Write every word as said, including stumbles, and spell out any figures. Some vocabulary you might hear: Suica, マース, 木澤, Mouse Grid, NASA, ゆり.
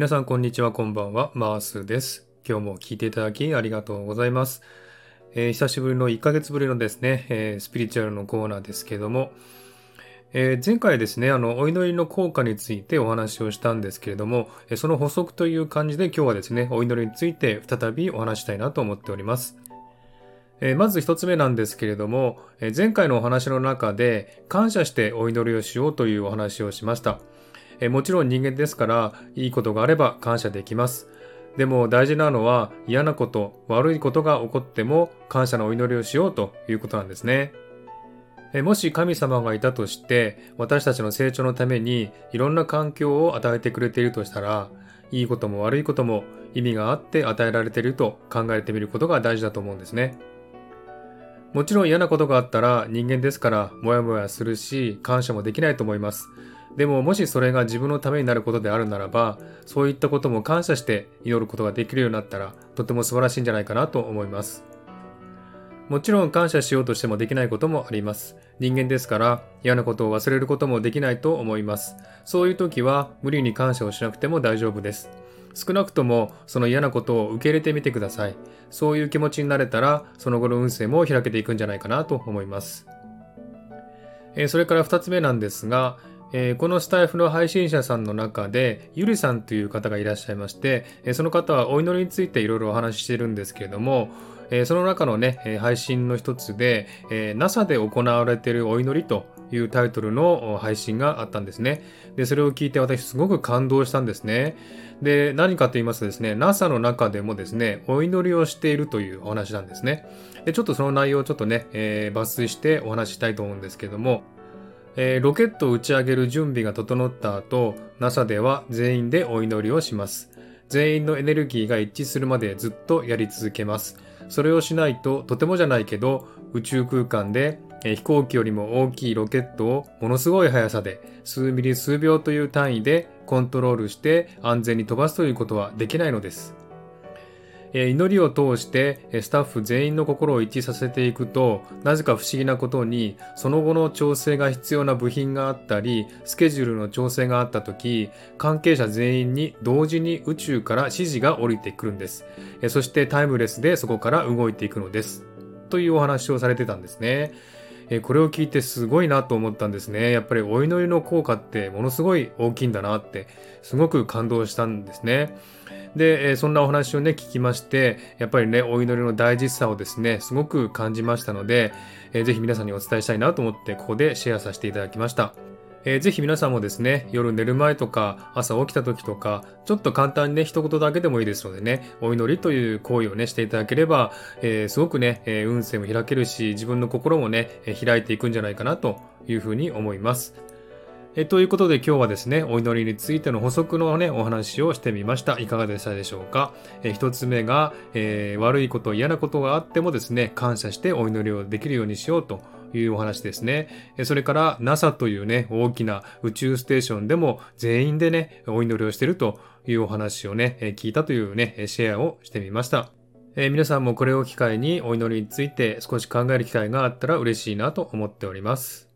皆さんこんにちは、こんばんは、マースです。今日も聞いていただきありがとうございます。えー、久しぶりのいっかげつぶりのですね、えー、スピリチュアルのコーナーですけども、えー、前回ですね、あのお祈りの効果についてお話をしたんですけれども、その補足という感じで今日はですね、お祈りについて再びお話したいなと思っております。えー、まず一つ目なんですけれども、えー、前回のお話の中で感謝してお祈りをしようというお話をしました。えー、もちろん人間ですから、いいことがあれば感謝できます。でも大事なのは、嫌なこと悪いことが起こっても感謝のお祈りをしようということなんですね。もし神様がいたとして、私たちの成長のためにいろんな環境を与えてくれているとしたら、いいことも悪いことも意味があって与えられていると考えてみることが大事だと思うんですね。もちろん嫌なことがあったら、人間ですからモヤモヤするし、感謝もできないと思います。でももしそれが自分のためになることであるならば、そういったことも感謝して祈ることができるようになったら、とても素晴らしいんじゃないかなと思います。もちろん感謝しようとしてもできないこともあります。人間ですから、嫌なことを忘れることもできないと思います。そういう時は無理に感謝をしなくても大丈夫です。少なくともその嫌なことを受け入れてみてください。そういう気持ちになれたら、その後の運勢も開けていくんじゃないかなと思います。えー、それからふたつめなんですが、えー、このスタイフの配信者さんの中でゆりさんという方がいらっしゃいまして、その方はお祈りについていろいろお話ししているんですけれども、その中のね、配信の一つで NASA で行われているお祈りというタイトルの配信があったんですね。で、それを聞いて私すごく感動したんですね。で、何かと言いますとですね、 NASA の中でもですね、お祈りをしているというお話なんですね。で、ちょっとその内容をちょっとね、えー、抜粋してお話ししたいと思うんですけども、えー、ロケットを打ち上げる準備が整った後、 NASA では全員でお祈りをします。全員のエネルギーが一致するまでずっとやり続けます。それをしないと、とてもじゃないけど宇宙空間で、えー、飛行機よりも大きいロケットをものすごい速さで数ミリ数秒という単位でコントロールして安全に飛ばすということはできないのです。えー、祈りを通してスタッフ全員の心を一致させていくと、なぜか不思議なことに、その後の調整が必要な部品があったり、スケジュールの調整があった時、関係者全員に同時に宇宙から指示が降りてくるんです。えー、そしてタイムレスでそこから動いていくのですというお話をされてたんですね。えー、これを聞いてすごいなと思ったんですね。やっぱりお祈りの効果ってものすごい大きいんだなって、すごく感動したんですね。で、そんなお話をね、聞きまして、やっぱりね、お祈りの大事さをですね、すごく感じましたので、えー、ぜひ皆さんにお伝えしたいなと思って、ここでシェアさせていただきました。えー、ぜひ皆さんもですね、夜寝る前とか朝起きた時とか、ちょっと簡単にね、一言だけでもいいですのでね、お祈りという行為をね、していただければ、えー、すごくね、えー、運勢も開けるし、自分の心もね、えー、開いていくんじゃないかなというふうに思います。えということで、今日はですね、お祈りについての補足のね、お話をしてみました。いかがでしたでしょうか。え一つ目が、えー、悪いこと嫌なことがあってもですね、感謝してお祈りをできるようにしようというお話ですね。それから NASA というね、大きな宇宙ステーションでも全員でね、お祈りをしているというお話をね、聞いたというね、シェアをしてみました。えー、皆さんもこれを機会にお祈りについて少し考える機会があったら嬉しいなと思っております。